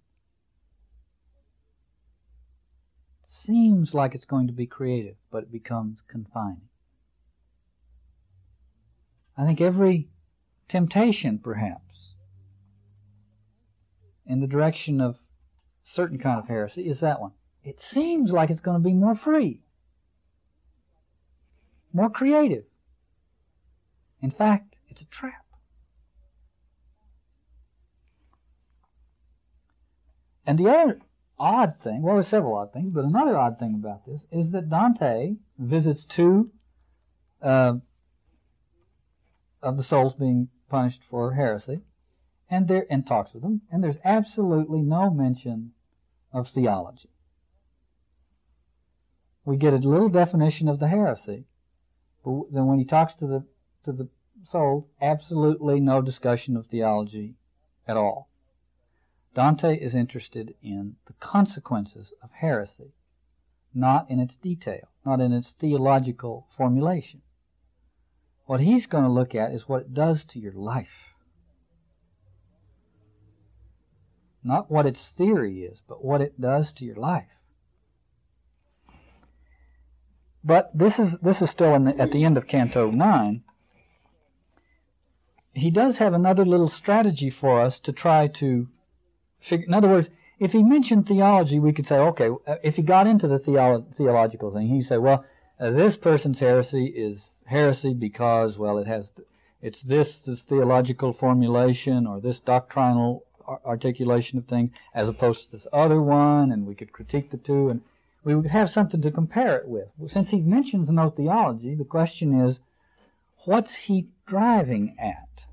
It seems like it's going to be creative, but it becomes confining. I think every temptation, perhaps, in the direction of certain kind of heresy is that one. It seems like it's going to be more free, more creative. In fact, it's a trap. And the other odd thing, well, there's several odd things, but another odd thing about this is that Dante visits two of the souls being punished for heresy and talks with them, and there's absolutely no mention of theology. We get a little definition of the heresy, but then when he talks to the soul, absolutely no discussion of theology at all. Dante is interested in the consequences of heresy, not in its detail, not in its theological formulation. What he's going to look at is what it does to your life. Not what its theory is, but what it does to your life. But this is still at the end of Canto 9. He does have another little strategy for us to try to figure. In other words, if he mentioned theology, we could say, okay, if he got into the theological thing, he'd say, well, this person's heresy is heresy because, well, it's this theological formulation or this doctrinal articulation of things as opposed to this other one, and we could critique the two, and we would have something to compare it with. Since he mentions no theology, the question is, what's he driving at?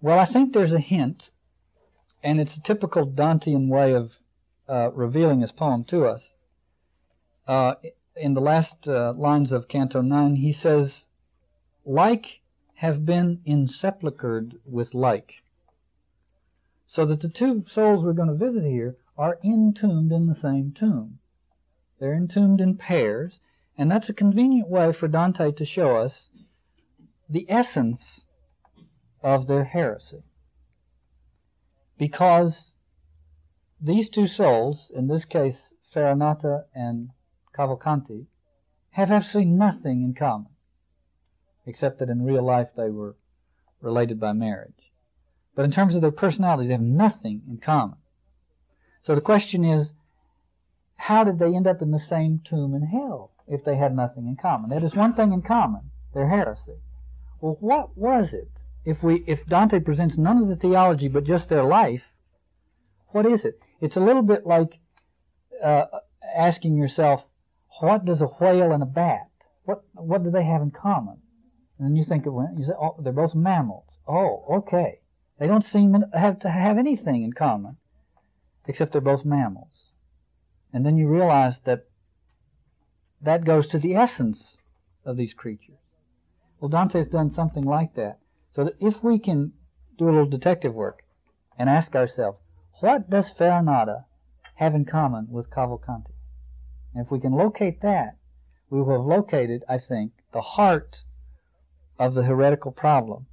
Well, I think there's a hint, and it's a typical Dantean way of revealing his poem to us. In the last lines of Canto 9, he says, like have been insepulchred with like. So that the two souls we're going to visit here are entombed in the same tomb. They're entombed in pairs, and that's a convenient way for Dante to show us the essence of their heresy. Because these two souls, in this case Farinata and Cavalcanti, have absolutely nothing in common, except that in real life they were related by marriage. But in terms of their personalities, they have nothing in common. So the question is, how did they end up in the same tomb in hell if they had nothing in common? That is one thing in common, their heresy. Well, what was it? If Dante presents none of the theology but just their life, what is it? It's a little bit like asking yourself, what does a whale and a bat? What do they have in common? And then you think you say, oh, they're both mammals. Oh, okay. They don't seem to have anything in common, except they're both mammals. And then you realize that goes to the essence of these creatures. Well, Dante's done something like that. So that if we can do a little detective work and ask ourselves, what does Farinata have in common with Cavalcanti? And if we can locate that, we will have located, I think, the heart of the heretical problem.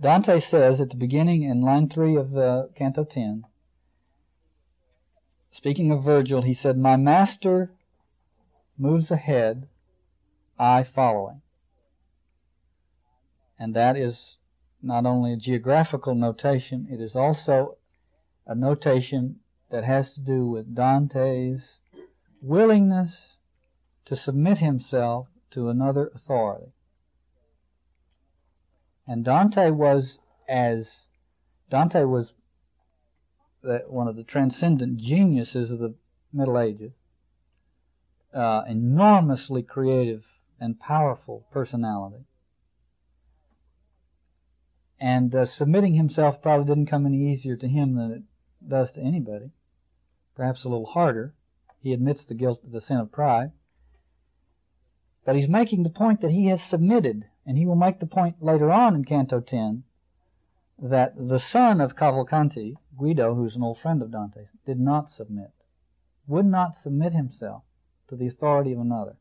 Dante says at the beginning in line 3 of Canto 10, speaking of Virgil, he said, "My master moves ahead, I following." And that is not only a geographical notation, it is also a notation that has to do with Dante's willingness to submit himself to another authority. And Dante was one of the transcendent geniuses of the Middle Ages, enormously creative and powerful personality. And submitting himself probably didn't come any easier to him than it does to anybody, perhaps a little harder. He admits the guilt of the sin of pride. But he's making the point that he has submitted, and he will make the point later on in Canto X that the son of Cavalcanti, Guido, who's an old friend of Dante's, did not submit, would not submit himself to the authority of another,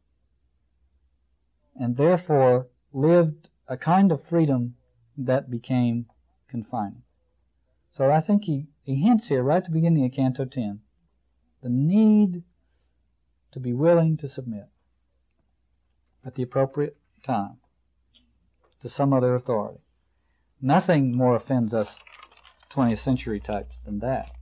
and therefore lived a kind of freedom that became confining. So I think he hints here right at the beginning of Canto X the need to be willing to submit at the appropriate time to some other authority. Nothing more offends us 20th century types than that.